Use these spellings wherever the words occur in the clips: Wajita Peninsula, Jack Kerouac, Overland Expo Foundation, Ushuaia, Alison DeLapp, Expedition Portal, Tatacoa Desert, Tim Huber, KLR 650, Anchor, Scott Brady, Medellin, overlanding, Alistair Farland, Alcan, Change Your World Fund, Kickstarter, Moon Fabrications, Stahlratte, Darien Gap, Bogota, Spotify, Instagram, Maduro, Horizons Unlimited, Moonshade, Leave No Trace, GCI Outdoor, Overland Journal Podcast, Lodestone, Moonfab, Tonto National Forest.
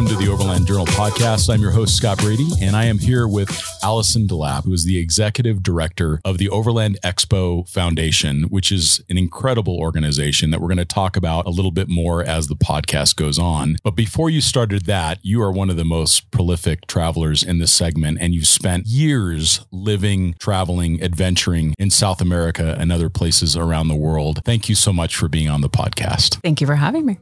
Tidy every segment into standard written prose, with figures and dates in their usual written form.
welcome to the Overland Journal Podcast. I'm your host, Scott Brady, and I am here with Alison DeLapp, who is the Executive Director of the Overland Expo Foundation, which is an incredible organization that we're going to talk about a little bit more as the podcast goes on. But before you started that, you are one of the most prolific travelers in this segment, and you've spent years living, traveling, adventuring in South America and other places around the world. Thank you so much for being on the podcast. Thank you for having me.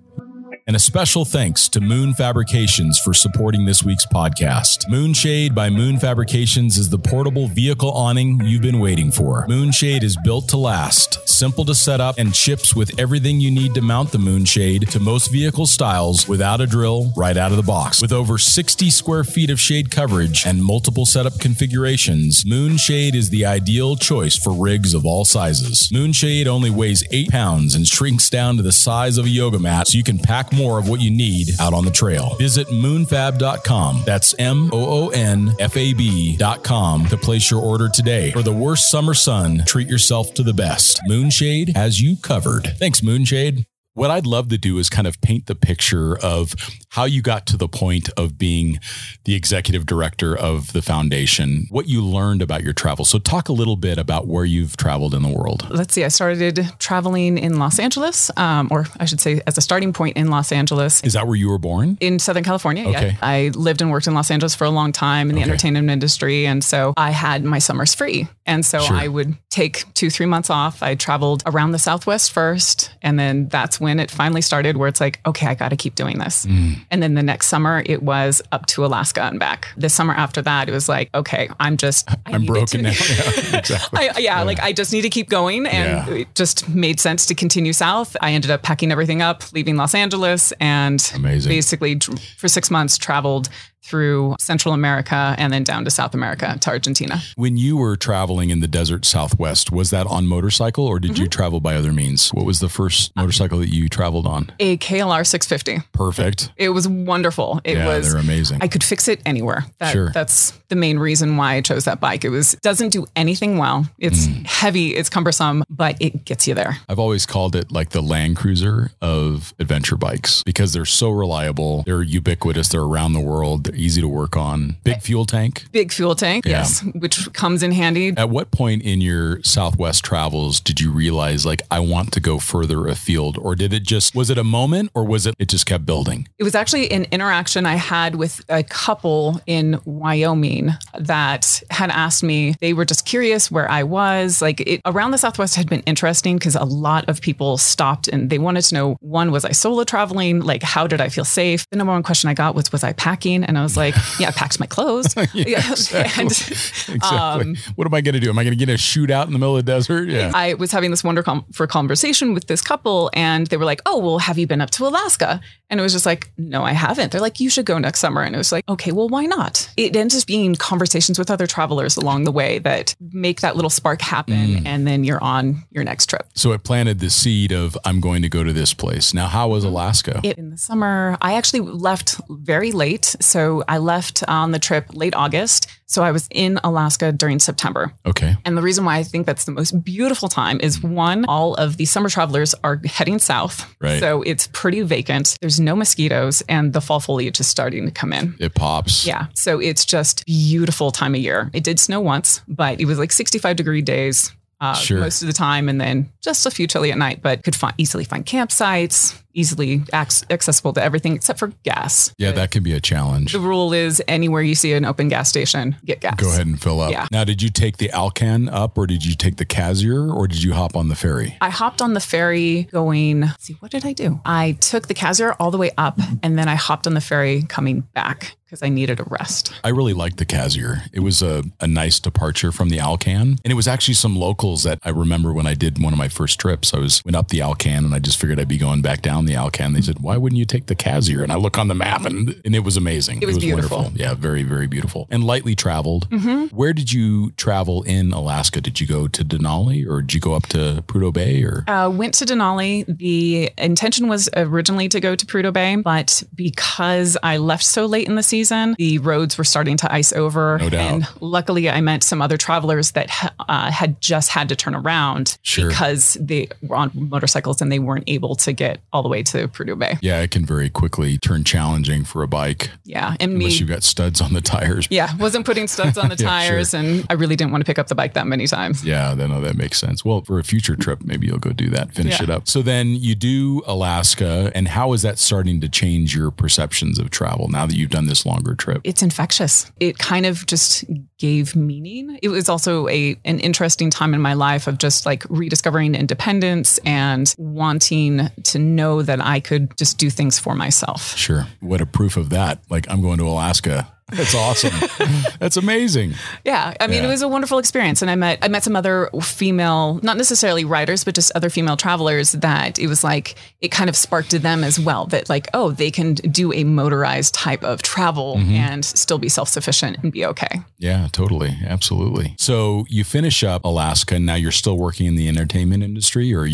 And a special thanks to Moon Fabrications for supporting this week's podcast. Moonshade by Moon Fabrications is the portable vehicle awning you've been waiting for. Moonshade is built to last, simple to set up, and ships with everything you need to mount the Moonshade to most vehicle styles without a drill right out of the box. With over 60 square feet of shade coverage and multiple setup configurations, Moonshade is the ideal choice for rigs of all sizes. Moonshade only weighs 8 pounds and shrinks down to the size of a yoga mat so you can pack more of what you need out on the trail. Visit moonfab.com. That's moonfab.com to place your order today. For the worst summer sun, treat yourself to the best. Moonshade has you covered. Thanks, Moonshade. What I'd love to do is kind of paint the picture of how you got to the point of being the executive director of the foundation, what you learned about your travel. So talk a little bit about where you've traveled in the world. Let's see. I started traveling in Los Angeles, or I should say as a starting point in Los Angeles. Is that where you were born? In Southern California. Okay. Yeah. I lived and worked in Los Angeles for a long time in the entertainment industry. And so I had my summers free. And so I would take 2-3 months off. I traveled around the Southwest first. And then that's when it finally started where it's like, okay, I got to keep doing this. And then the next summer it was up to Alaska and back. The summer after that, it was like, okay, I'm broken now. Yeah, exactly. Like I just need to keep going. And it just made sense to continue south. I ended up packing everything up, leaving Los Angeles, and basically for 6 months traveled through Central America and then down to South America to Argentina. When you were traveling in the desert Southwest, was that on motorcycle or did you travel by other means? What was the first motorcycle that you traveled on? A KLR 650. Perfect. It was wonderful. It was they're amazing. I could fix it anywhere. That's the main reason why I chose that bike. It doesn't do anything well. It's heavy, it's cumbersome, but it gets you there. I've always called it like the Land Cruiser of adventure bikes because they're so reliable. They're ubiquitous. They're around the world. They're easy to work on. Big fuel tank. Yes. Which comes in handy. At what point in your Southwest travels did you realize like, I want to go further afield? Or was it a moment or was it just kept building? It was actually an interaction I had with a couple in Wyoming that had asked me, they were just curious where I was. Around the Southwest had been interesting because a lot of people stopped and they wanted to know, one, was I solo traveling? Like, how did I feel safe? The number one question I got was I packing? And I was like, yeah, I packed my clothes. What am I going to do? Am I going to get a shootout in the middle of the desert? Yeah. I was having this wonderful conversation with this couple and they were like, oh, well, have you been up to Alaska? And it was just like, no, I haven't. They're like, you should go next summer. And it was like, okay, well, why not? It ends up being conversations with other travelers along the way that make that little spark happen. And then you're on your next trip. So it planted the seed of, I'm going to go to this place. Now, how was Alaska? In the summer, I actually left very late. So I left on the trip late August. So I was in Alaska during September. Okay. And the reason why I think that's the most beautiful time is one, all of the summer travelers are heading south. Right. So it's pretty vacant. There's no mosquitoes and the fall foliage is starting to come in. It pops. Yeah. So it's just beautiful time of year. It did snow once, but it was like 65-degree days. Most of the time, and then just a few chilly at night, but could easily find campsites, easily accessible to everything except for gas. Yeah, that can be a challenge. The rule is anywhere you see an open gas station, get gas. Go ahead and fill up. Yeah. Now, did you take the Alcan up or did you take the Kazir or did you hop on the ferry? I hopped on the ferry going, let's see, what did I do? I took the Kazir all the way up and then I hopped on the ferry coming back. Because I needed a rest. I really liked the Kazir. It was a nice departure from the Alcan. And it was actually some locals that I remember when I did one of my first trips, went up the Alcan and I just figured I'd be going back down the Alcan. They said, why wouldn't you take the Kazir? And I look on the map and it was amazing. It was beautiful. Wonderful. Yeah, very, very beautiful. And lightly traveled. Mm-hmm. Where did you travel in Alaska? Did you go to Denali or did you go up to Prudhoe Bay? Went to Denali. The intention was originally to go to Prudhoe Bay, but because I left so late in the season, season. The roads were starting to ice over. No doubt. And luckily I met some other travelers that had just had to turn around because they were on motorcycles and they weren't able to get all the way to Prudhoe Bay. Yeah, it can very quickly turn challenging for a bike. Yeah. And unless you've got studs on the tires. Yeah. Wasn't putting studs on the tires. Yeah, sure. And I really didn't want to pick up the bike that many times. Yeah. No, that makes sense. Well, for a future trip, maybe you'll go do that, finish it up. So then you do Alaska. And how is that starting to change your perceptions of travel now that you've done this longer trip? It's infectious. It kind of just gave meaning. It was also an interesting time in my life of just like rediscovering independence and wanting to know that I could just do things for myself. Sure. What a proof of that. Like, I'm going to Alaska. That's awesome. That's amazing. Yeah. I mean, it was a wonderful experience. And I met some other female, not necessarily writers, but just other female travelers that it was like, it kind of sparked to them as well that like, oh, they can do a motorized type of travel and still be self-sufficient and be okay. Yeah, totally. Absolutely. So you finish up Alaska and now you're still working in the entertainment industry, or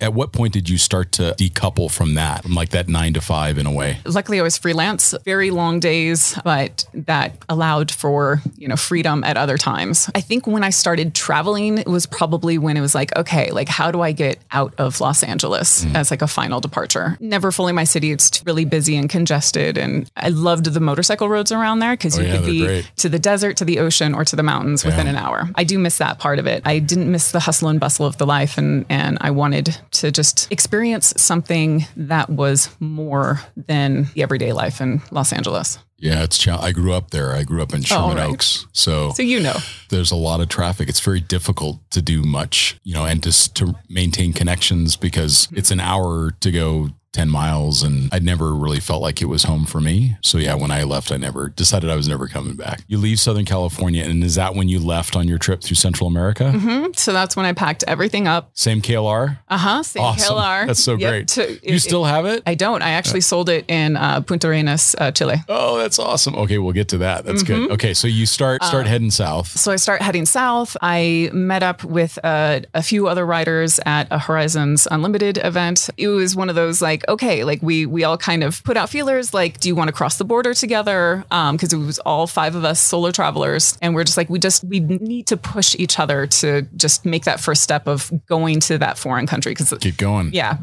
at what point did you start to decouple from that? I'm like that 9 to 5 in a way. Luckily I was freelance, very long days, but that allowed for, freedom at other times. I think when I started traveling, it was probably when it was like, okay, like how do I get out of Los Angeles as like a final departure? Never fully my city. It's really busy and congested. And I loved the motorcycle roads around there because you could be great. To the desert, to the ocean, or to the mountains within an hour. I do miss that part of it. I didn't miss the hustle and bustle of the life. And I wanted to just experience something that was more than the everyday life in Los Angeles. Yeah, I grew up there. I grew up in Sherman Oaks. So there's a lot of traffic. It's very difficult to do much, and to maintain connections because it's an hour to go 10 miles and I'd never really felt like it was home for me. So yeah, when I left, I never decided I was never coming back. You leave Southern California. And is that when you left on your trip through Central America? Mm-hmm. So that's when I packed everything up. Same KLR? Uh-huh. Same awesome. KLR. That's so great. You still have it? I don't. I actually sold it in Punta Arenas, Chile. Oh, that's awesome. Okay. We'll get to that. That's good. Okay. So you start heading south. So I start heading south. I met up with a few other riders at a Horizons Unlimited event. It was one of those we all kind of put out feelers, like, do you want to cross the border together? Because it was all 5 of us solo travelers. And we're just like, we need to push each other to just make that first step of going to that foreign country. Because keep going. Yeah.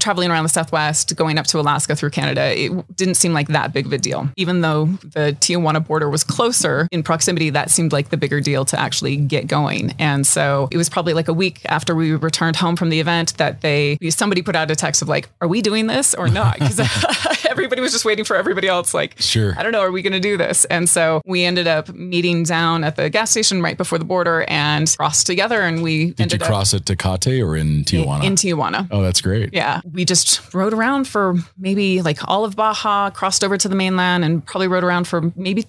Traveling around the Southwest, going up to Alaska through Canada, it didn't seem like that big of a deal. Even though the Tijuana border was closer in proximity, that seemed like the bigger deal to actually get going. And so it was probably like a week after we returned home from the event that somebody put out a text of like, are we doing this or not? Because everybody was just waiting for everybody else. Like, sure. I don't know, are we going to do this? And so we ended up meeting down at the gas station right before the border and crossed together. And did you cross at Tecate or in Tijuana? In Tijuana. Oh, that's great. Yeah. We just rode around for maybe like all of Baja, crossed over to the mainland and probably rode around for maybe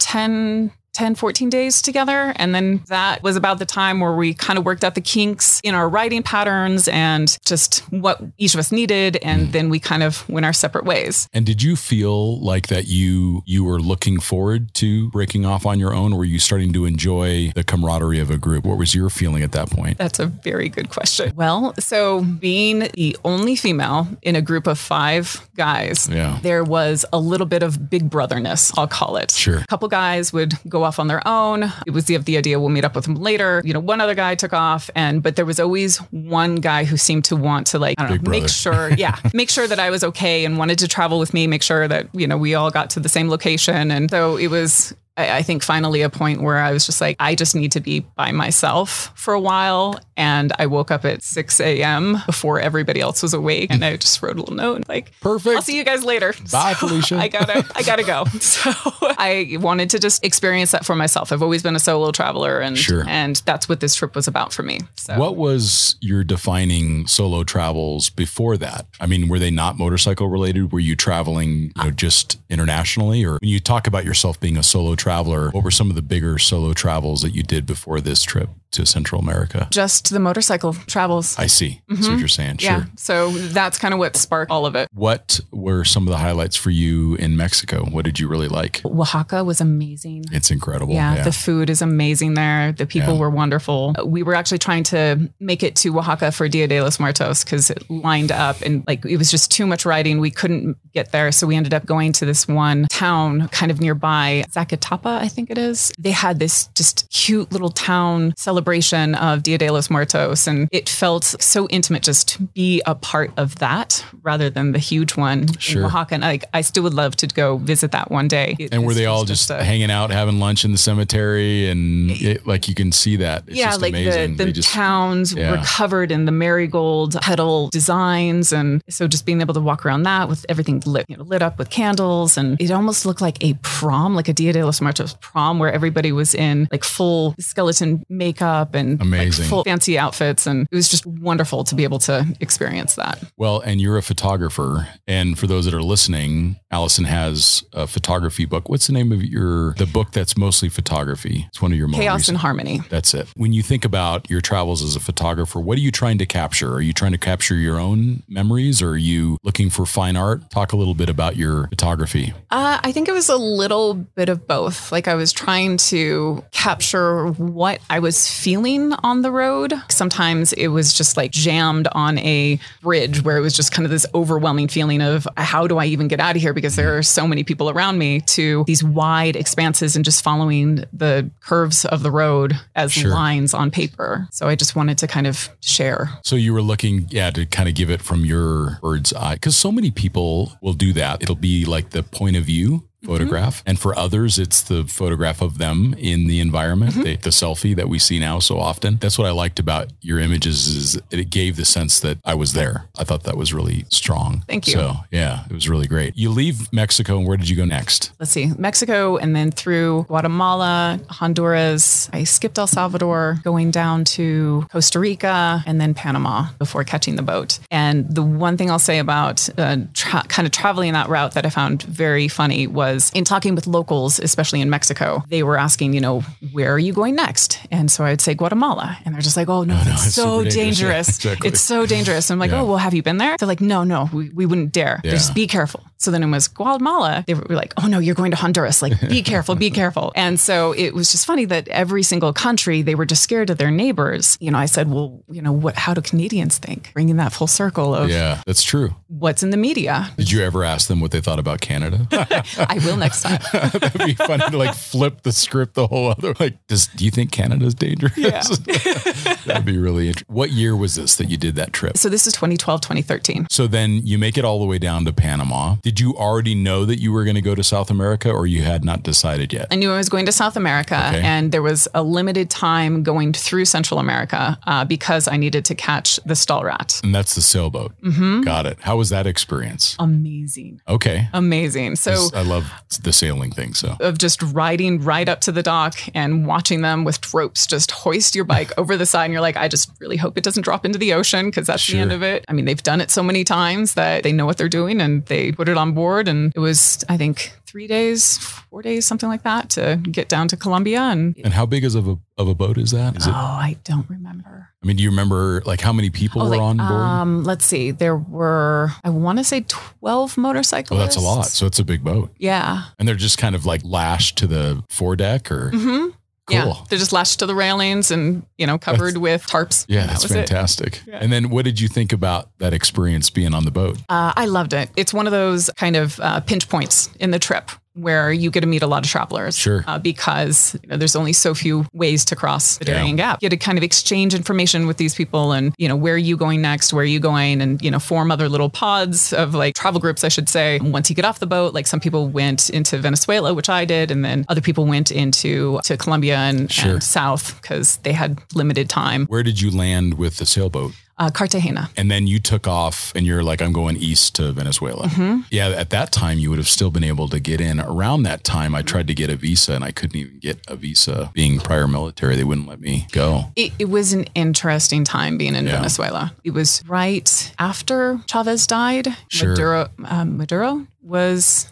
14 days together. And then that was about the time where we kind of worked out the kinks in our riding patterns and just what each of us needed. And then we kind of went our separate ways. And did you feel like that you were looking forward to breaking off on your own? Or were you starting to enjoy the camaraderie of a group? What was your feeling at that point? That's a very good question. Well, so being the only female in a group of 5 guys, there was a little bit of big brotherness, I'll call it. Sure. A couple guys would go off on their own. It was the idea, we'll meet up with them later. One other guy took off but there was always one guy who seemed to want to make sure that I was okay and wanted to travel with me, make sure that, we all got to the same location. And so it was, I think, finally a point where I was just like, I just need to be by myself for a while. And I woke up at 6 a.m. before everybody else was awake. And I just wrote a little note like, perfect. I'll see you guys later. Bye, so Felicia. I gotta go. So I wanted to just experience that for myself. I've always been a solo traveler and that's what this trip was about for me. So what was your defining solo travels before that? I mean, were they not motorcycle related? Were you traveling, just internationally? Or when you talk about yourself being a solo traveler, what were some of the bigger solo travels that you did before this trip to Central America? Just the motorcycle travels. I see. Mm-hmm. That's what you're saying. Sure. Yeah. So that's kind of what sparked all of it. What were some of the highlights for you in Mexico? What did you really like? Oaxaca was amazing. It's incredible. Yeah. The food is amazing there. The people were wonderful. We were actually trying to make it to Oaxaca for Dia de los Muertos because it lined up and like it was just too much riding. We couldn't get there. So we ended up going to this one town kind of nearby, Zacatapa, I think it is. They had this just cute little town celebration of Dia de los Muertos. And it felt so intimate just to be a part of that rather than the huge one in Oaxaca. And I still would love to go visit that one day. And were they all just hanging out, having lunch in the cemetery? And like you can see that. It's just like amazing. The towns were covered in the marigold petal designs. And so just being able to walk around that with everything lit up with candles. And it almost looked like a prom, like a Dia de los Muertos prom where everybody was in like full skeleton makeup and amazing, like full fancy outfits. And it was just wonderful to be able to experience that. Well, and you're a photographer. And for those that are listening, Alison has a photography book. What's the name of the book that's mostly photography? It's one of your most Chaos and Harmony. That's it. When you think about your travels as a photographer, what are you trying to capture? Are you trying to capture your own memories? Or are you looking for fine art? Talk a little bit about your photography. I think it was a little bit of both. Like I was trying to capture what I was feeling on the road. Sometimes it was just like jammed on a bridge where it was just kind of this overwhelming feeling of how do I even get out of here? Because there are so many people around me, to these wide expanses and just following the curves of the road as lines on paper. So I just wanted to kind of share. So you were looking, to kind of give it from your bird's eye, because so many people will do that. It'll be like the point of view photograph. Mm-hmm. And for others, it's the photograph of them in the environment, mm-hmm. the selfie that we see now so often. That's what I liked about your images is it gave the sense that I was there. I thought that was really strong. Thank you. So it was really great. You leave Mexico and where did you go next? Let's see, Mexico and then through Guatemala, Honduras. I skipped El Salvador, going down to Costa Rica and then Panama before catching the boat. And the one thing I'll say about kind of traveling that route that I found very funny was in talking with locals, especially in Mexico, they were asking, where are you going next? And so I would say Guatemala. And they're just like, oh, no, that's so dangerous. Yeah, exactly. It's so dangerous. And I'm like, oh, well, have you been there? They're like, no, we wouldn't dare. Yeah. Just be careful. So then it was Guatemala. They were like, oh, no, you're going to Honduras. Like, be careful, be careful. And so it was just funny that every single country, they were just scared of their neighbors. I said, well, how do Canadians think? Bringing that full circle of. Yeah, that's true. What's in the media. Did you ever ask them what they thought about Canada? I will next time. That'd be funny to flip the script the whole other. Do you think Canada's dangerous? Yeah. That'd be really interesting. What year was this that you did that trip? So this is 2012, 2013. So then you make it all the way down to Panama. Did you already know that you were going to go to South America or you had not decided yet? I knew I was going to South America and there was a limited time going through Central America because I needed to catch the Stahlratte. And that's the sailboat. Mm-hmm. Got it. How was that experience? Amazing. Okay. Amazing. So I love the sailing thing. So of just riding right up to the dock and watching them with ropes, just hoist your bike over the side. And you're like, I just really hope it doesn't drop into the ocean because that's the end of it. I mean, they've done it so many times that they know what they're doing and they put it on board. And it was, I think, 3 days, 4 days, something like that to get down to Colombia. And how big of a boat is that? I don't remember. I mean, do you remember how many people were on board? Let's see. There were, I want to say 12 motorcyclists. Oh, that's a lot. So it's a big boat. Yeah. And they're just kind of lashed to the foredeck or... Mm-hmm. Cool. Yeah, they're just lashed to the railings and, covered with tarps. Yeah, that's fantastic. Yeah. And then what did you think about that experience being on the boat? I loved it. It's one of those kind of pinch points in the trip where you get to meet a lot of travelers because there's only so few ways to cross the Darien Gap. You had to kind of exchange information with these people and, where are you going next? Where are you going? And, form other little pods of travel groups, I should say. And once you get off the boat, some people went into Venezuela, which I did. And then other people went to Colombia and south because they had limited time. Where did you land with the sailboat? Cartagena. And then you took off and you're like, I'm going east to Venezuela. Mm-hmm. Yeah. At that time, you would have still been able to get in. Around that time, I tried to get a visa and I couldn't even get a visa. Being prior military, they wouldn't let me go. It was an interesting time being in Venezuela. It was right after Chavez died. Maduro was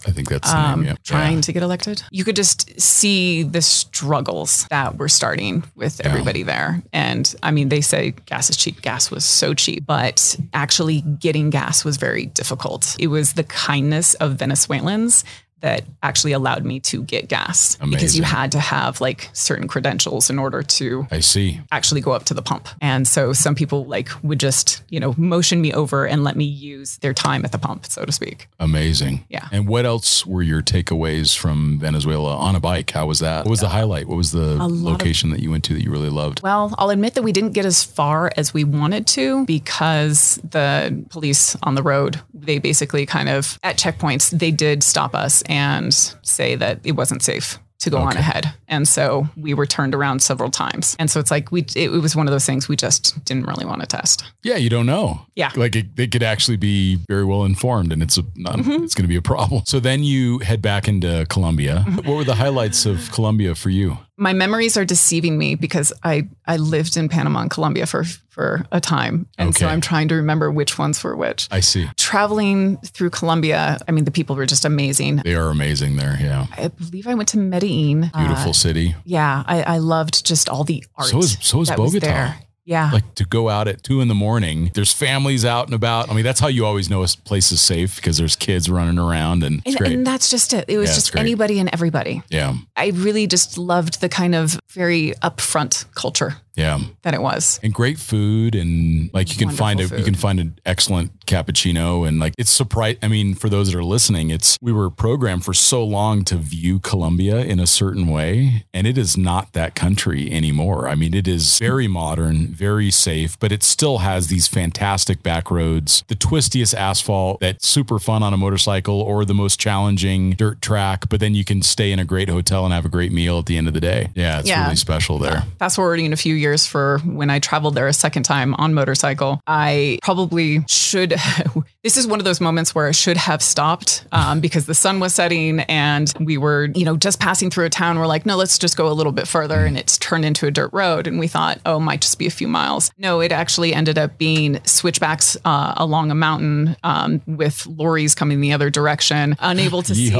trying to get elected. You could just see the struggles that were starting with everybody there. And I mean, they say gas is cheap. Gas was so cheap, but actually getting gas was very difficult. It was the kindness of Venezuelans that actually allowed me to get gas. Amazing. Because you had to have like certain credentials in order to actually go up to the pump. And so some people like would just, you know, motion me over and let me use their time at the pump, so to speak. Amazing. Yeah. And what else were your takeaways from Venezuela on a bike? How was that? What was the highlight? What was the location that you went to that you really loved? Well, I'll admit that we didn't get as far as we wanted to because the police on the road, they basically kind of at checkpoints, they did stop us and say that it wasn't safe to go on ahead. And so we were turned around several times. And so it's like, it was one of those things we just didn't really want to test. Yeah. You don't know. Yeah. Like they could actually be very well informed and it's going to be a problem. So then you head back into Colombia. What were the highlights of Colombia for you? My memories are deceiving me because I lived in Panama and Colombia for a time. And so I'm trying to remember which ones were which. I see. Traveling through Colombia, I mean, the people were just amazing. They are amazing there. Yeah. I believe I went to Medellin. Beautiful city. Yeah. I loved just all the art. So is Bogota. Yeah. Like to go out at 2 a.m, there's families out and about. I mean, that's how you always know a place is safe because there's kids running around and it's great. And that's just it. It was just anybody and everybody. Yeah. I really just loved the kind of very upfront culture. Yeah. That it was. And great food and like you can find an excellent cappuccino and like it's surprise. I mean, for those that are listening, we were programmed for so long to view Colombia in a certain way and it is not that country anymore. I mean, it is very modern, very safe, but it still has these fantastic back roads, the twistiest asphalt that's super fun on a motorcycle or the most challenging dirt track, but then you can stay in a great hotel and have a great meal at the end of the day. Yeah. It's really special there. Yeah. Fast forwarding in a few years for when I traveled there a second time on motorcycle, I probably should. This is one of those moments where I should have stopped because the sun was setting and we were, you know, just passing through a town. We're like, no, let's just go a little bit further. And it's turned into a dirt road. And we thought, oh, might just be a few miles. No, it actually ended up being switchbacks along a mountain with lorries coming the other direction, unable to see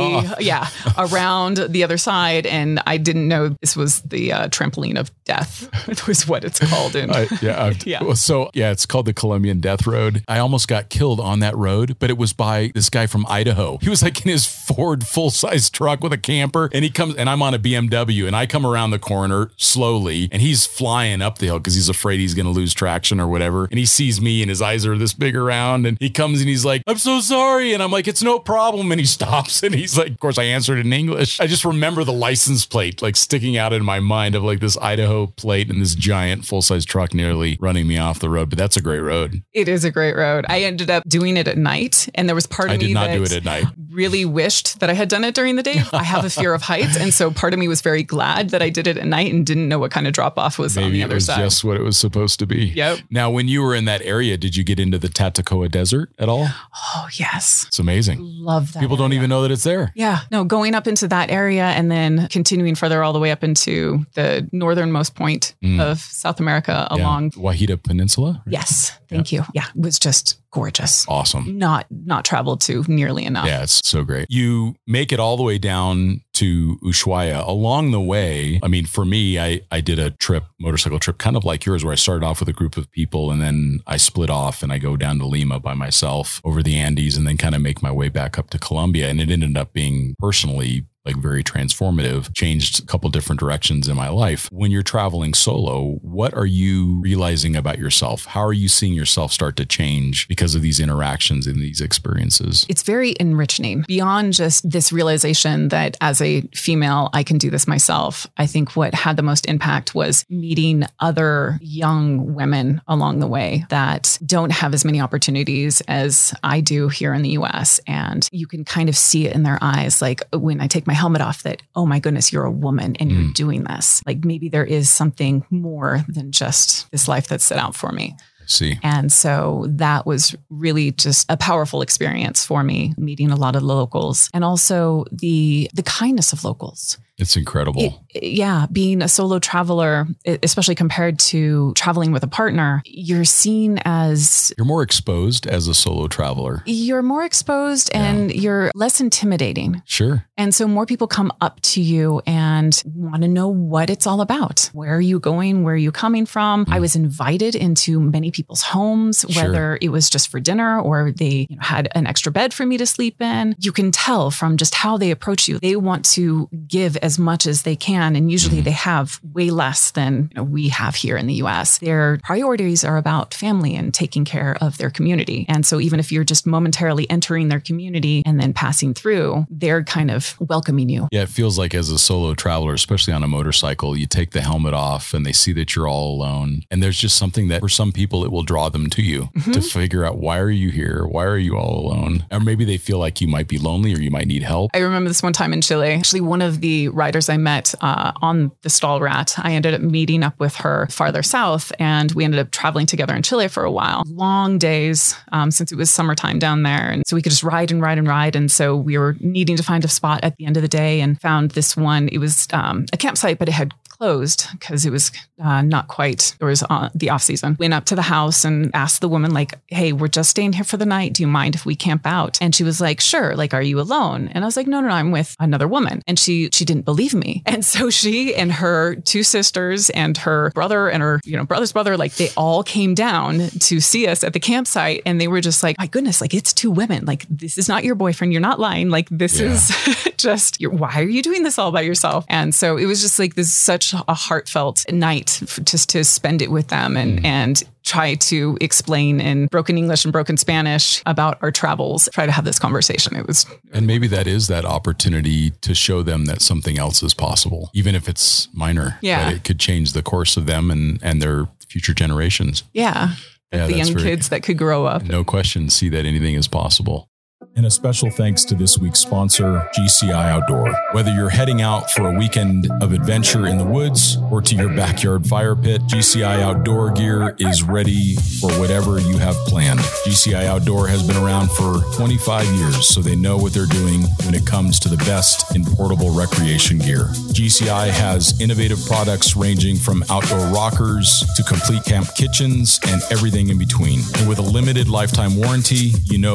around the other side. And I didn't know this was the trampoline of death. Is what it's called. It's called the Colombian Death Road. I almost got killed on that road, but it was by this guy from Idaho. He was like in his Ford full-size truck with a camper and he comes and I'm on a BMW and I come around the corner slowly and he's flying up the hill because he's afraid he's going to lose traction or whatever. And he sees me and his eyes are this big around and he comes and he's like, I'm so sorry. And I'm like, it's no problem. And he stops and he's like, of course I answered in English. I just remember the license plate like sticking out in my mind of like this Idaho plate and this giant full-size truck nearly running me off the road, but that's a great road. It is a great road. I ended up doing it at night and there was part of me that do it at night. Really wished that I had done it during the day. I have a fear of heights. And so part of me was very glad that I did it at night and didn't know what kind of drop-off was on the other side. Maybe it was just what it was supposed to be. Yep. Now, when you were in that area, did you get into the Tatacoa Desert at all? Oh, yes. It's amazing. Love that. People don't even know that it's there. Yeah. No, going up into that area and then continuing further all the way up into the northernmost point of South America along Wajita Peninsula. Right? Yes. Thank you. Yeah. It was just gorgeous. Awesome. Not traveled to nearly enough. Yeah. It's so great. You make it all the way down to Ushuaia. Along the way, I mean, for me, I did a motorcycle trip, kind of like yours, where I started off with a group of people and then I split off and I go down to Lima by myself over the Andes and then kind of make my way back up to Colombia. And it ended up being personally like very transformative, changed a couple different directions in my life. When you're traveling solo, what are you realizing about yourself? How are you seeing yourself start to change because of these interactions and these experiences? It's very enriching beyond just this realization that as a female, I can do this myself. I think what had the most impact was meeting other young women along the way that don't have as many opportunities as I do here in the US. And you can kind of see it in their eyes. Like when I take my helmet off that, oh my goodness, you're a woman and you're doing this. Like maybe there is something more than just this life that's set out for me. See. And so that was really just a powerful experience for me, meeting a lot of locals and also the kindness of locals. It's incredible. Yeah. Being a solo traveler, especially compared to traveling with a partner, you're seen as... You're more exposed as a solo traveler. You're more exposed and you're less intimidating. Sure. And so more people come up to you and want to know what it's all about. Where are you going? Where are you coming from? Mm. I was invited into many people's homes, whether it was just for dinner or they had an extra bed for me to sleep in. You can tell from just how they approach you. They want to give as much as they can. And usually they have way less than we have here in the US. Their priorities are about family and taking care of their community. And so even if you're just momentarily entering their community and then passing through, they're kind of welcoming you. Yeah, it feels like as a solo traveler, especially on a motorcycle, you take the helmet off and they see that you're all alone. And there's just something that for some people, it will draw them to you to figure out, why are you here? Why are you all alone? Or maybe they feel like you might be lonely or you might need help. I remember this one time in Chile, actually one of the riders I met on the Stahlratte, I ended up meeting up with her farther south and we ended up traveling together in Chile for a while. Long days since it was summertime down there. And so we could just ride and ride and ride. And so we were needing to find a spot at the end of the day and found this one. It was a campsite, but it had closed because it was not quite, it was the off season. Went up to the house and asked the woman like, hey, we're just staying here for the night. Do you mind if we camp out? And she was like, sure. Like, are you alone? And I was like, no, I'm with another woman. And she didn't believe me. And so she and her two sisters and her brother and her, brother's brother, like they all came down to see us at the campsite. And they were just like, my goodness, like it's two women. Like this is not your boyfriend. You're not lying. Like this is just, why are you doing this all by yourself? And so it was just like this, such a heartfelt night just to spend it with them and try to explain in broken English and broken Spanish about our travels, try to have this conversation. It was. And maybe that is that opportunity to show them that something else is possible, even if it's minor, that it could change the course of them and their future generations. Yeah. The young kids that could grow up. No question. See that anything is possible. And a special thanks to this week's sponsor, GCI Outdoor. Whether you're heading out for a weekend of adventure in the woods or to your backyard fire pit, GCI Outdoor gear is ready for whatever you have planned. GCI Outdoor has been around for 25 years, so they know what they're doing when it comes to the best in portable recreation gear. GCI has innovative products ranging from outdoor rockers to complete camp kitchens and everything in between. And with a limited lifetime warranty,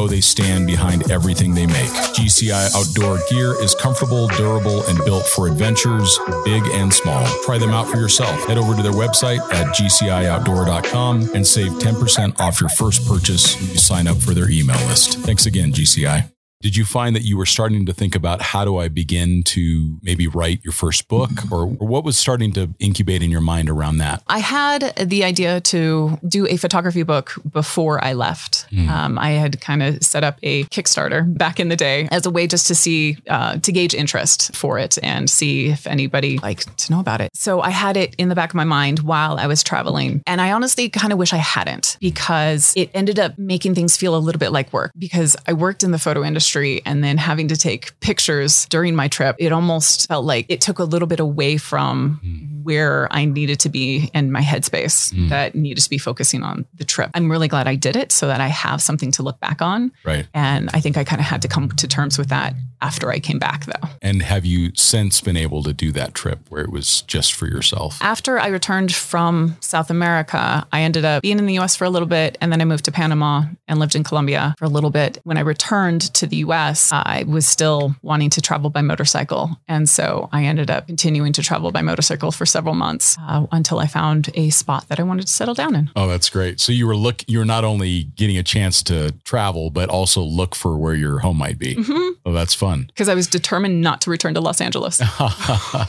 they stand behind everything they make. GCI Outdoor gear is comfortable, durable, and built for adventures, big and small. Try them out for yourself. Head over to their website at gcioutdoor.com and save 10% off your first purchase when you sign up for their email list. Thanks again, GCI. Did you find that you were starting to think about how do I begin to maybe write your first book or what was starting to incubate in your mind around that? I had the idea to do a photography book before I left. I had kind of set up a Kickstarter back in the day as a way just to see, to gauge interest for it and see if anybody liked to know about it. So I had it in the back of my mind while I was traveling. And I honestly kind of wish I hadn't because it ended up making things feel a little bit like work because I worked in the photo industry. And then having to take pictures during my trip, it almost felt like it took a little bit away from where I needed to be in my headspace that needed to be focusing on the trip. I'm really glad I did it so that I have something to look back on. Right. And I think I kind of had to come to terms with that after I came back though. And have you since been able to do that trip where it was just for yourself? After I returned from South America, I ended up being in the US for a little bit. And then I moved to Panama and lived in Colombia for a little bit. When I returned to the US, I was still wanting to travel by motorcycle. And so I ended up continuing to travel by motorcycle for several months until I found a spot that I wanted to settle down in. Oh, that's great. So you're not only getting a chance to travel, but also look for where your home might be. Mm-hmm. Oh, that's fun. Because I was determined not to return to Los Angeles.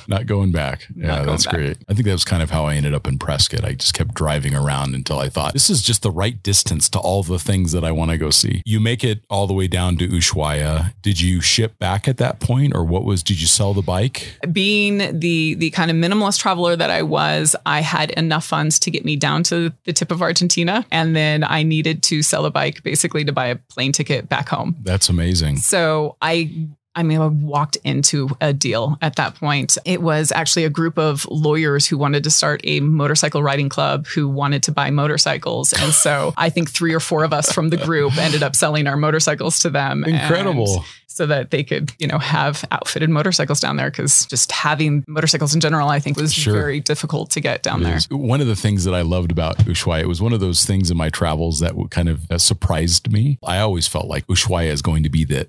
Not going back. Yeah, that's great. I think that was kind of how I ended up in Prescott. I just kept driving around until I thought, this is just the right distance to all the things that I want to go see. You make it all the way down to Ushuaia. Did you ship back at that point or did you sell the bike? Being the kind of minimalist traveler that I was, I had enough funds to get me down to the tip of Argentina. And then I needed to sell a bike basically to buy a plane ticket back home. That's amazing. So I walked into a deal at that point. It was actually a group of lawyers who wanted to start a motorcycle riding club who wanted to buy motorcycles. And so I think 3 or 4 of us from the group ended up selling our motorcycles to them. Incredible. so that they could, you know, have outfitted motorcycles down there, because just having motorcycles in general, I think, was very difficult to get down there. One of the things that I loved about Ushuaia, it was one of those things in my travels that kind of surprised me. I always felt like Ushuaia is going to be the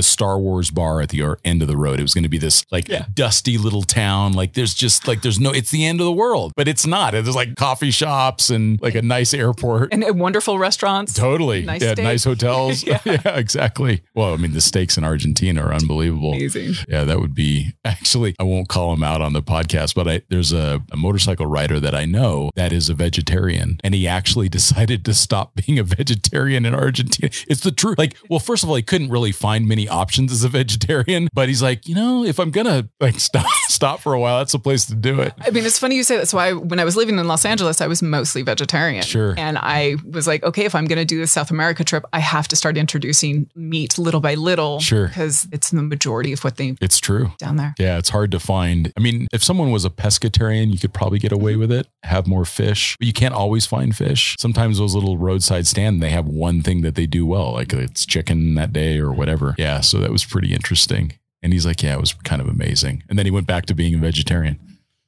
Star Wars bar at the end of the road. It was going to be this dusty little town. Like it's the end of the world, but it's not. There's like coffee shops and like a nice airport and wonderful restaurants. Totally. Nice hotels. Yeah, exactly. Well, I mean, the steaks in Argentina are unbelievable. Amazing. Yeah, that would be, actually, I won't call him out on the podcast, but there's a motorcycle rider that I know that is a vegetarian, and he actually decided to stop being a vegetarian in Argentina. It's the truth. Like, well, first of all, he couldn't really find many options as a vegetarian, but he's like, you know, if I'm going to like stop for a while, that's the place to do it. I mean, it's funny you say that. So when I was living in Los Angeles, I was mostly vegetarian. Sure. And I was like, okay, if I'm going to do the South America trip, I have to start introducing meat little by little. Sure. Because it's the majority of what they It's true. Down there. Yeah, it's hard to find. I mean, if someone was a pescatarian, you could probably get away with it, have more fish, but you can't always find fish. Sometimes those little roadside stand, they have one thing that they do well, like it's chicken that day or whatever. Yeah, so that was pretty interesting. And he's like, yeah, it was kind of amazing. And then he went back to being a vegetarian.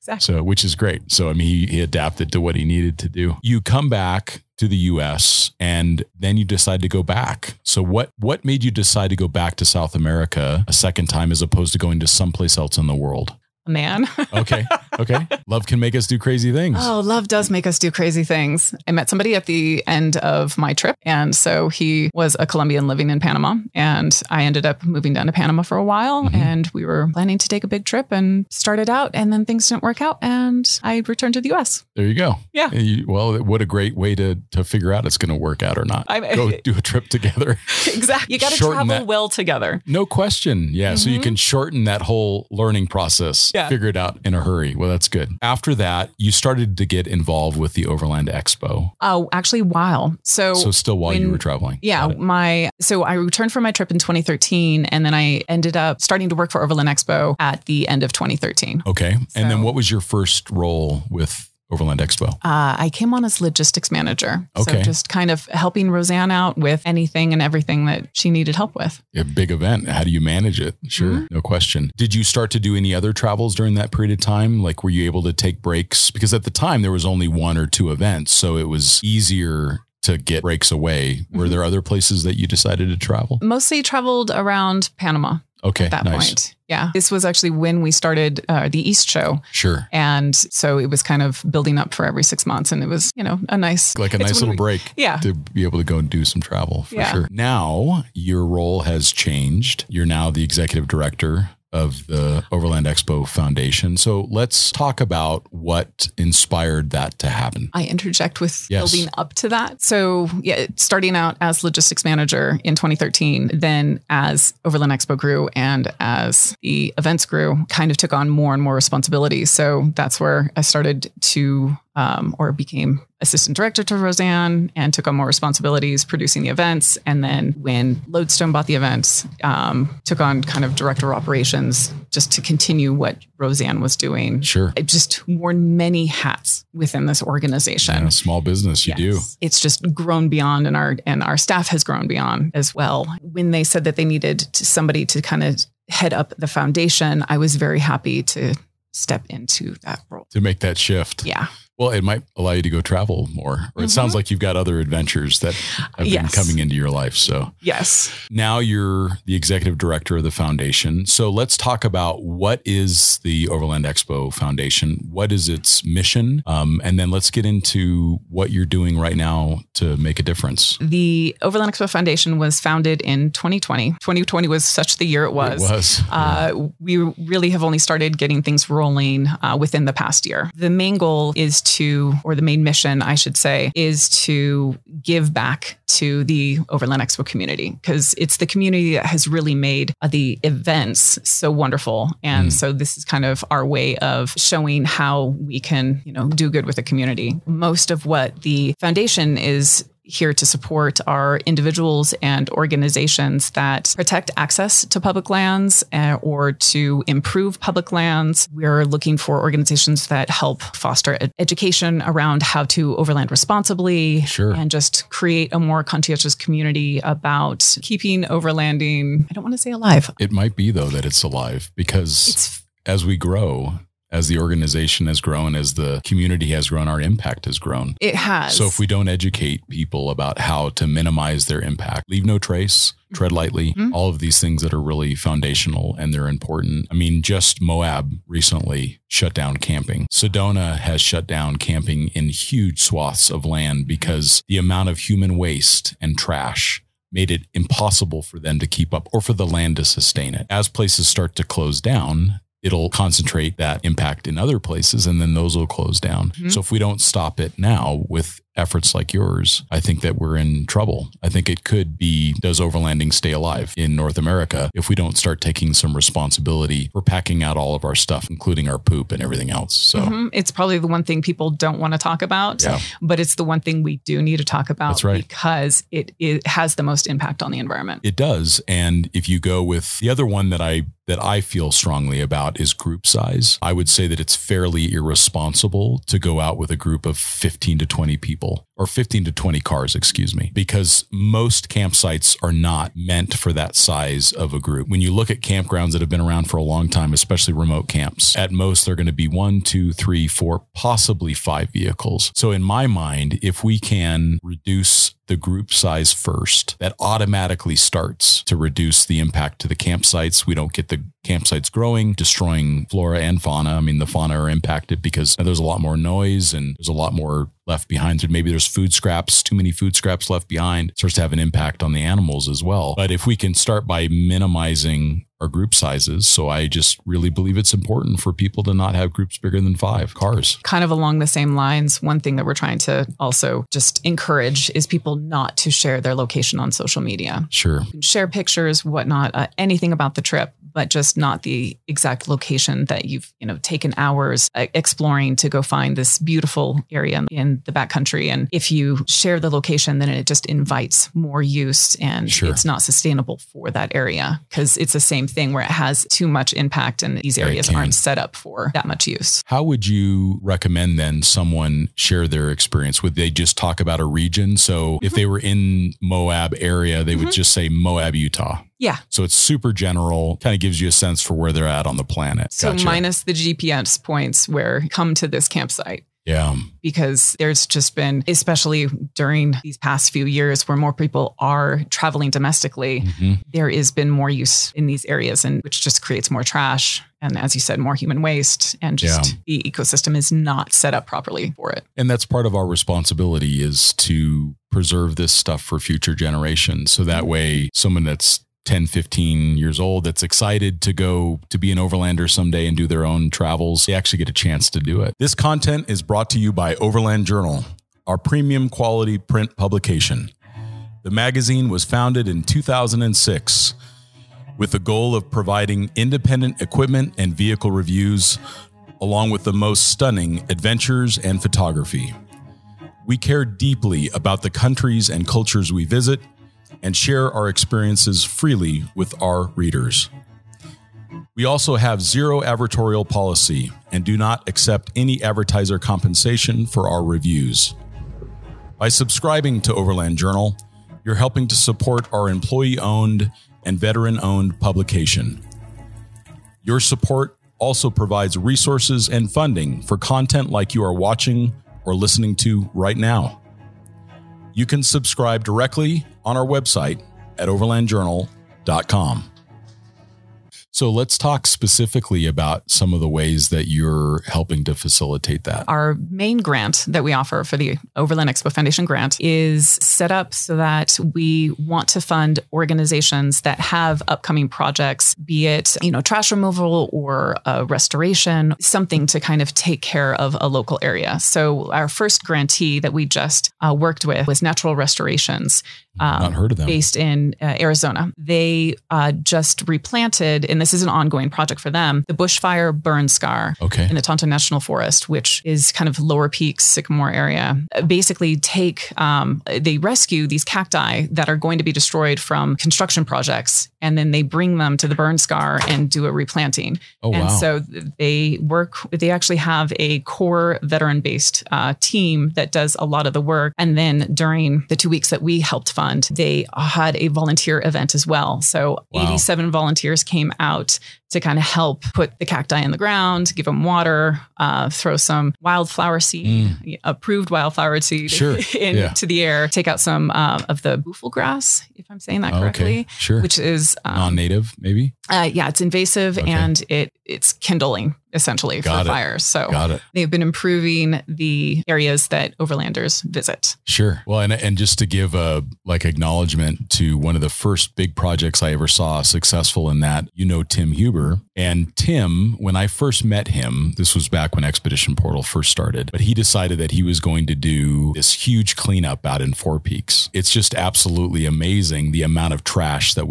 Exactly. So, which is great. So, I mean, he adapted to what he needed to do. You come back to the US and then you decide to go back. So what made you decide to go back to South America a second time as opposed to going to someplace else in the world? Man. Okay. Love can make us do crazy things. Oh, love does make us do crazy things. I met somebody at the end of my trip. And so he was a Colombian living in Panama. And I ended up moving down to Panama for a while. Mm-hmm. And we were planning to take a big trip and started out. And then things didn't work out. And I returned to the U.S. There you go. Yeah. Well, what a great way to figure out it's going to work out or not. Go do a trip together. Exactly. You got to travel well together. No question. Yeah. Mm-hmm. So you can shorten that whole learning process. Yeah. Figure it out in a hurry. Well, that's good. After that, you started to get involved with the Overland Expo. Oh, actually, while. So still while you were traveling. Yeah. So I returned from my trip in 2013, and then I ended up starting to work for Overland Expo at the end of 2013. Okay. So, and then what was your first role with Overland Expo? I came on as logistics manager. Okay. So just kind of helping Roseanne out with anything and everything that she needed help with. A big event. How do you manage it? Sure. Mm-hmm. No question. Did you start to do any other travels during that period of time? Like, were you able to take breaks? Because at the time there was only one or two events, so it was easier to get breaks away. Were there other places that you decided to travel? Mostly traveled around Panama. Okay. At that point. Yeah. This was actually when we started the East Show. Sure. And so it was kind of building up for every 6 months, and it was, you know, a nice little break. Yeah. To be able to go and do some travel for sure. Now your role has changed. You're now the executive director of the Overland Expo Foundation. So let's talk about what inspired that to happen. I interject with building up to that. So starting out as logistics manager in 2013, then as Overland Expo grew and as the events grew, kind of took on more and more responsibility. So that's where I started to or became assistant director to Roseanne and took on more responsibilities producing the events. And then when Lodestone bought the events, took on kind of director of operations just to continue what Roseanne was doing. Sure. I just worn many hats within this organization. Yeah, small business, you do. It's just grown beyond, and our staff has grown beyond as well. When they said that they needed somebody to kind of head up the foundation, I was very happy to step into that role. To make that shift. Yeah. Well, it might allow you to go travel more. Or it sounds like you've got other adventures that have been coming into your life. So yes, now you're the executive director of the foundation. So let's talk about what is the Overland Expo Foundation? What is its mission? And then let's get into what you're doing right now to make a difference. The Overland Expo Foundation was founded in 2020. 2020 was such the year it was. It was. We really have only started getting things rolling within the past year. The main goal is the main mission, I should say, is to give back to the Overland Expo community, because it's the community that has really made the events so wonderful. And so this is kind of our way of showing how we can, you know, do good with the community. Most of what the foundation is here to support are individuals and organizations that protect access to public lands or to improve public lands. We're looking for organizations that help foster education around how to overland responsibly and just create a more conscientious community about keeping overlanding. I don't want to say alive. It might be, though, that it's alive because as we grow, as the organization has grown, as the community has grown, our impact has grown. It has. So if we don't educate people about how to minimize their impact, leave no trace, tread lightly, all of these things that are really foundational and they're important. I mean, just Moab recently shut down camping. Sedona has shut down camping in huge swaths of land because the amount of human waste and trash made it impossible for them to keep up or for the land to sustain it. As places start to close down, it'll concentrate that impact in other places and then those will close down. Mm-hmm. So if we don't stop it now with efforts like yours, I think that we're in trouble. I think it could be, does overlanding stay alive in North America if we don't start taking some responsibility for packing out all of our stuff, including our poop and everything else? So it's probably the one thing people don't want to talk about, but it's the one thing we do need to talk about. That's right. Because it has the most impact on the environment. It does. And if you go with the other one that I feel strongly about is group size. I would say that it's fairly irresponsible to go out with a group of 15 to 20 people or 15 to 20 cars, because most campsites are not meant for that size of a group. When you look at campgrounds that have been around for a long time, especially remote camps, at most, they're going to be 1, 2, 3, 4, possibly 5 vehicles. So in my mind, if we can reduce the group size first, that automatically starts to reduce the impact to the campsites. We don't get the campsites growing, destroying flora and fauna. I mean, the fauna are impacted because there's a lot more noise and there's a lot more left behind. Maybe there's food scraps, too many food scraps left behind. It starts to have an impact on the animals as well. But if we can start by minimizing our group sizes. So I just really believe it's important for people to not have groups bigger than 5 cars. Kind of along the same lines, one thing that we're trying to also just encourage is people not to share their location on social media. Sure. Share pictures, whatnot, anything about the trip, but just not the exact location that you've, taken hours exploring to go find this beautiful area in the backcountry. And if you share the location, then it just invites more use and it's not sustainable for that area because it's the same thing where it has too much impact and these areas aren't set up for that much use. How would you recommend then someone share their experience? Would they just talk about a region? So if they were in Moab area, they would just say Moab, Utah. Yeah. So it's super general, kind of gives you a sense for where they're at on the planet. So minus the GPS points where come to this campsite. Yeah. Because there's just been, especially during these past few years where more people are traveling domestically, there has been more use in these areas and which just creates more trash. And as you said, more human waste and just the ecosystem is not set up properly for it. And that's part of our responsibility is to preserve this stuff for future generations. So that way someone that's 10, 15 years old that's excited to go to be an overlander someday and do their own travels, they actually get a chance to do it. This content is brought to you by Overland Journal, our premium quality print publication. The magazine was founded in 2006 with the goal of providing independent equipment and vehicle reviews, along with the most stunning adventures and photography. We care deeply about the countries and cultures we visit, and share our experiences freely with our readers. We also have zero advertorial policy and do not accept any advertiser compensation for our reviews. By subscribing to Overland Journal, you're helping to support our employee-owned and veteran-owned publication. Your support also provides resources and funding for content like you are watching or listening to right now. You can subscribe directly on our website at overlandjournal.com. So let's talk specifically about some of the ways that you're helping to facilitate that. Our main grant that we offer for the Overland Expo Foundation grant is set up so that we want to fund organizations that have upcoming projects, be it, trash removal or restoration, something to kind of take care of a local area. So our first grantee that we just worked with was Natural Restorations. Not heard of them. Based in Arizona. They just replanted, and this is an ongoing project for them, the bushfire burn scar in the Tonto National Forest, which is kind of Lower Peaks, Sycamore area, basically they rescue these cacti that are going to be destroyed from construction projects, and then they bring them to the burn scar and do a replanting. Oh, wow. And so they actually have a core veteran-based team that does a lot of the work. And then during the 2 weeks that we helped fund, they had a volunteer event as well. So 87 volunteers came out to kind of help put the cacti in the ground, give them water, throw some wildflower seed, approved wildflower seed into the air, take out some of the bufal grass, if I'm saying that correctly, which is non-native maybe. Yeah, it's invasive and it's kindling essentially for fires. So they've been improving the areas that overlanders visit. Sure. Well, and just to give a acknowledgement to one of the first big projects I ever saw successful in that, Tim Huber. And Tim, when I first met him, this was back when Expedition Portal first started, but he decided that he was going to do this huge cleanup out in Four Peaks. It's just absolutely amazing the amount of trash that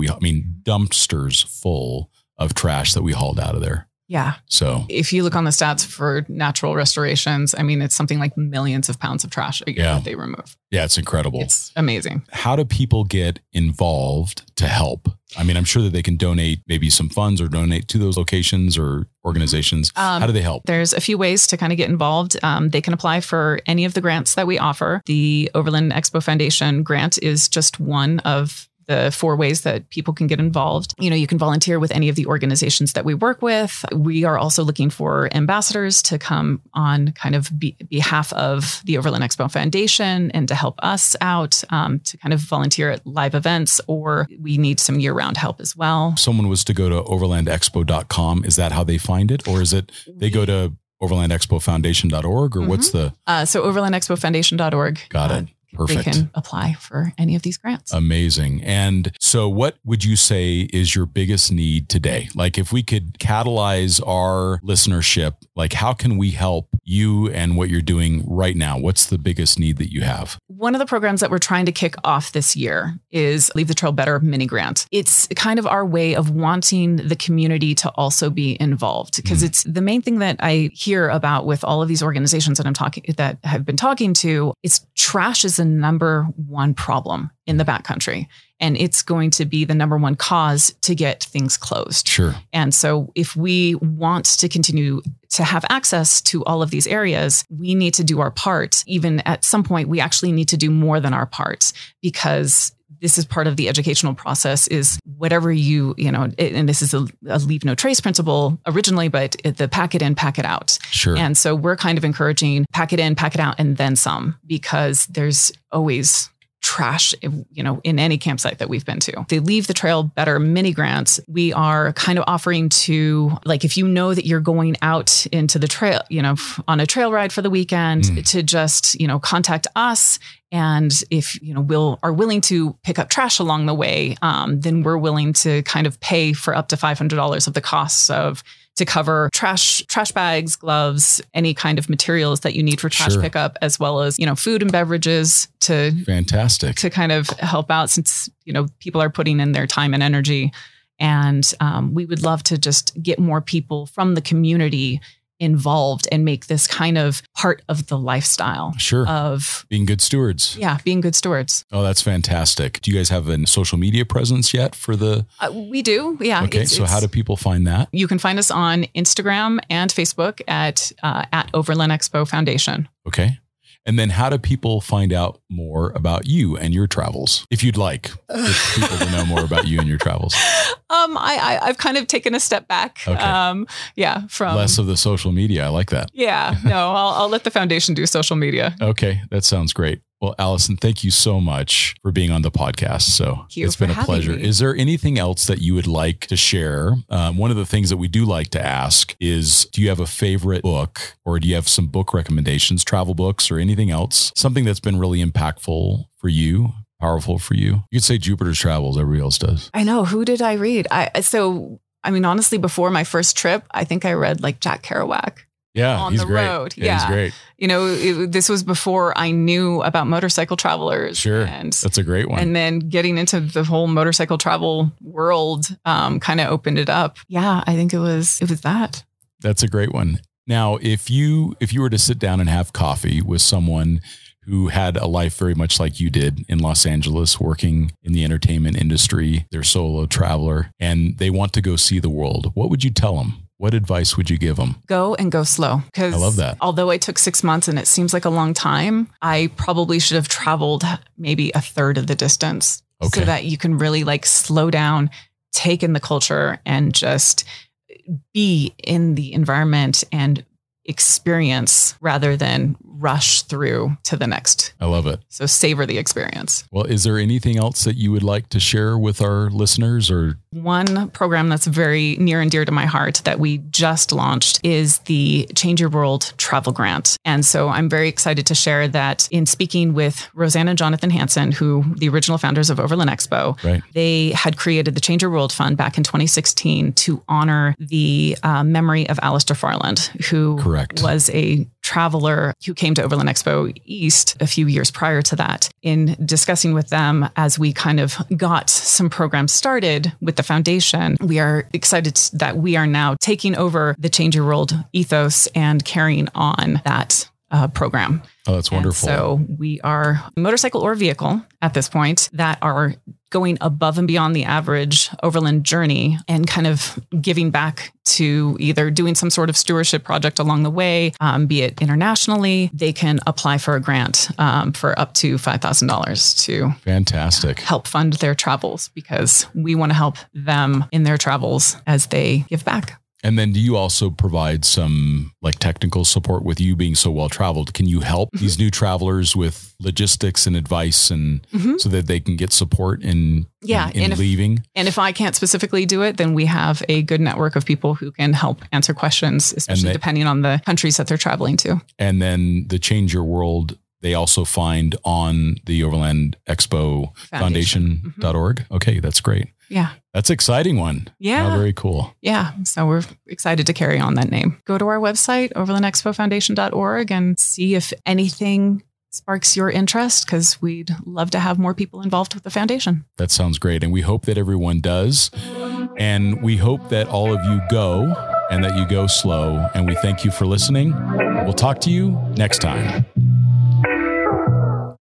dumpsters full of trash that we hauled out of there. Yeah. So if you look on the stats for Natural Restorations, it's something like millions of pounds of trash a year that they remove. Yeah, it's incredible. It's amazing. How do people get involved to help? I'm sure that they can donate maybe some funds or donate to those locations or organizations. How do they help? There's a few ways to kind of get involved. They can apply for any of the grants that we offer. The Overland Expo Foundation grant is just one of the four ways that people can get involved. You can volunteer with any of the organizations that we work with. We are also looking for ambassadors to come on kind of behalf of the Overland Expo Foundation and to help us out, to kind of volunteer at live events, or we need some year-round help as well. If someone was to go to overlandexpo.com, is that how they find it? Or is it they go to overlandexpofoundation.org or what's the... So overlandexpofoundation.org. Got it. Perfect. They can apply for any of these grants. Amazing. And so what would you say is your biggest need today? If we could catalyze our listenership, how can we help you and what you're doing right now? What's the biggest need that you have? One of the programs that we're trying to kick off this year is Leave the Trail Better mini grant. It's kind of our way of wanting the community to also be involved, because it's the main thing that I hear about with all of these organizations that have been talking to. It's trash is the number one problem in the backcountry. And it's going to be the number one cause to get things closed. Sure. And so if we want to continue to have access to all of these areas, we need to do our part. Even at some point, we actually need to do more than our part, because this is part of the educational process is whatever and this is a Leave No Trace principle originally, but the pack it in, pack it out. Sure. And so we're kind of encouraging pack it in, pack it out, and then some, because there's always trash, in any campsite that we've been to. They Leave the Trail Better mini grants. We are kind of offering to, if you know that you're going out into the trail, on a trail ride for the weekend, to just, contact us. And if, are willing to pick up trash along the way, then we're willing to kind of pay for up to $500 of the costs to cover trash bags, gloves, any kind of materials that you need for trash pickup, as well as, food and beverages to fantastic to kind of help out, since, people are putting in their time and energy. And we would love to just get more people from the community involved and make this kind of part of the lifestyle of being good stewards. Yeah. Being good stewards. Oh, that's fantastic. Do you guys have a social media presence yet for the, we do. Yeah. Okay. So how do people find that? You can find us on Instagram and Facebook at Overland Expo Foundation. Okay. And then how do people find out more about you and your travels? If you'd like people to know more about you and your travels. I've kind of taken a step back. Okay. From less of the social media. I like that. Yeah, no, I'll let the foundation do social media. Okay. That sounds great. Well, Alison, thank you so much for being on the podcast. So it's been a pleasure. Is there anything else that you would like to share? One of the things that we do like to ask is, do you have a favorite book, or do you have some book recommendations, travel books or anything else? Something that's been really impactful for you, powerful for you. You could say Jupiter's Travels. Everybody else does. I know. Who did I read? Honestly, before my first trip, I think I read Jack Kerouac. Yeah, on the road. Yeah, he's great. You know, this was before I knew about motorcycle travelers. Sure, and that's a great one. And then getting into the whole motorcycle travel world kind of opened it up. Yeah, I think it was that. That's a great one. Now, if you were to sit down and have coffee with someone who had a life very much like you did in Los Angeles, working in the entertainment industry, they're solo traveler, and they want to go see the world, what would you tell them? What advice would you give them? Go and go slow. Because I love that. Although I took 6 months and it seems like a long time, I probably should have traveled maybe a third of the distance. Okay. So that you can really like slow down, take in the culture, and just be in the environment and experience rather than rush through to the next. I love it. So savor the experience. Well, is there anything else that you would like to share with our listeners? Or one program that's very near and dear to my heart that we just launched is the Change Your World Travel Grant. And so I'm very excited to share that in speaking with Roseanne and Jonathan Hansen, who the original founders of Overland Expo, right. They had created the Change Your World Fund back in 2016 to honor the memory of Alistair Farland, who Correct. Was a traveler who came to Overland Expo East a few years prior to that. In discussing with them, as we kind of got some programs started with the foundation, we are excited that we are now taking over the Change Your World ethos and carrying on that program. Oh, that's wonderful. And so we are motorcycle or vehicle at this point that are going above and beyond the average overland journey and kind of giving back to either doing some sort of stewardship project along the way, be it internationally. They can apply for a grant for up to $5,000 to Fantastic. Help fund their travels, because we want to help them in their travels as they give back. And then do you also provide some like technical support with you being so well traveled? Can you help mm-hmm. these new travelers with logistics and advice and mm-hmm. so that they can get support in leaving? And if I can't specifically do it, then we have a good network of people who can help answer questions, especially depending on the countries that they're traveling to. And then the Change Your World, they also find on the Overland Expo Foundation.org. Mm-hmm. Okay, that's great. Yeah. That's an exciting one. Yeah. Oh, very cool. Yeah. So we're excited to carry on that name. Go to our website, overlandexpofoundation.org, and see if anything sparks your interest, because we'd love to have more people involved with the foundation. That sounds great. And we hope that everyone does. And we hope that all of you go and that you go slow. And we thank you for listening. We'll talk to you next time.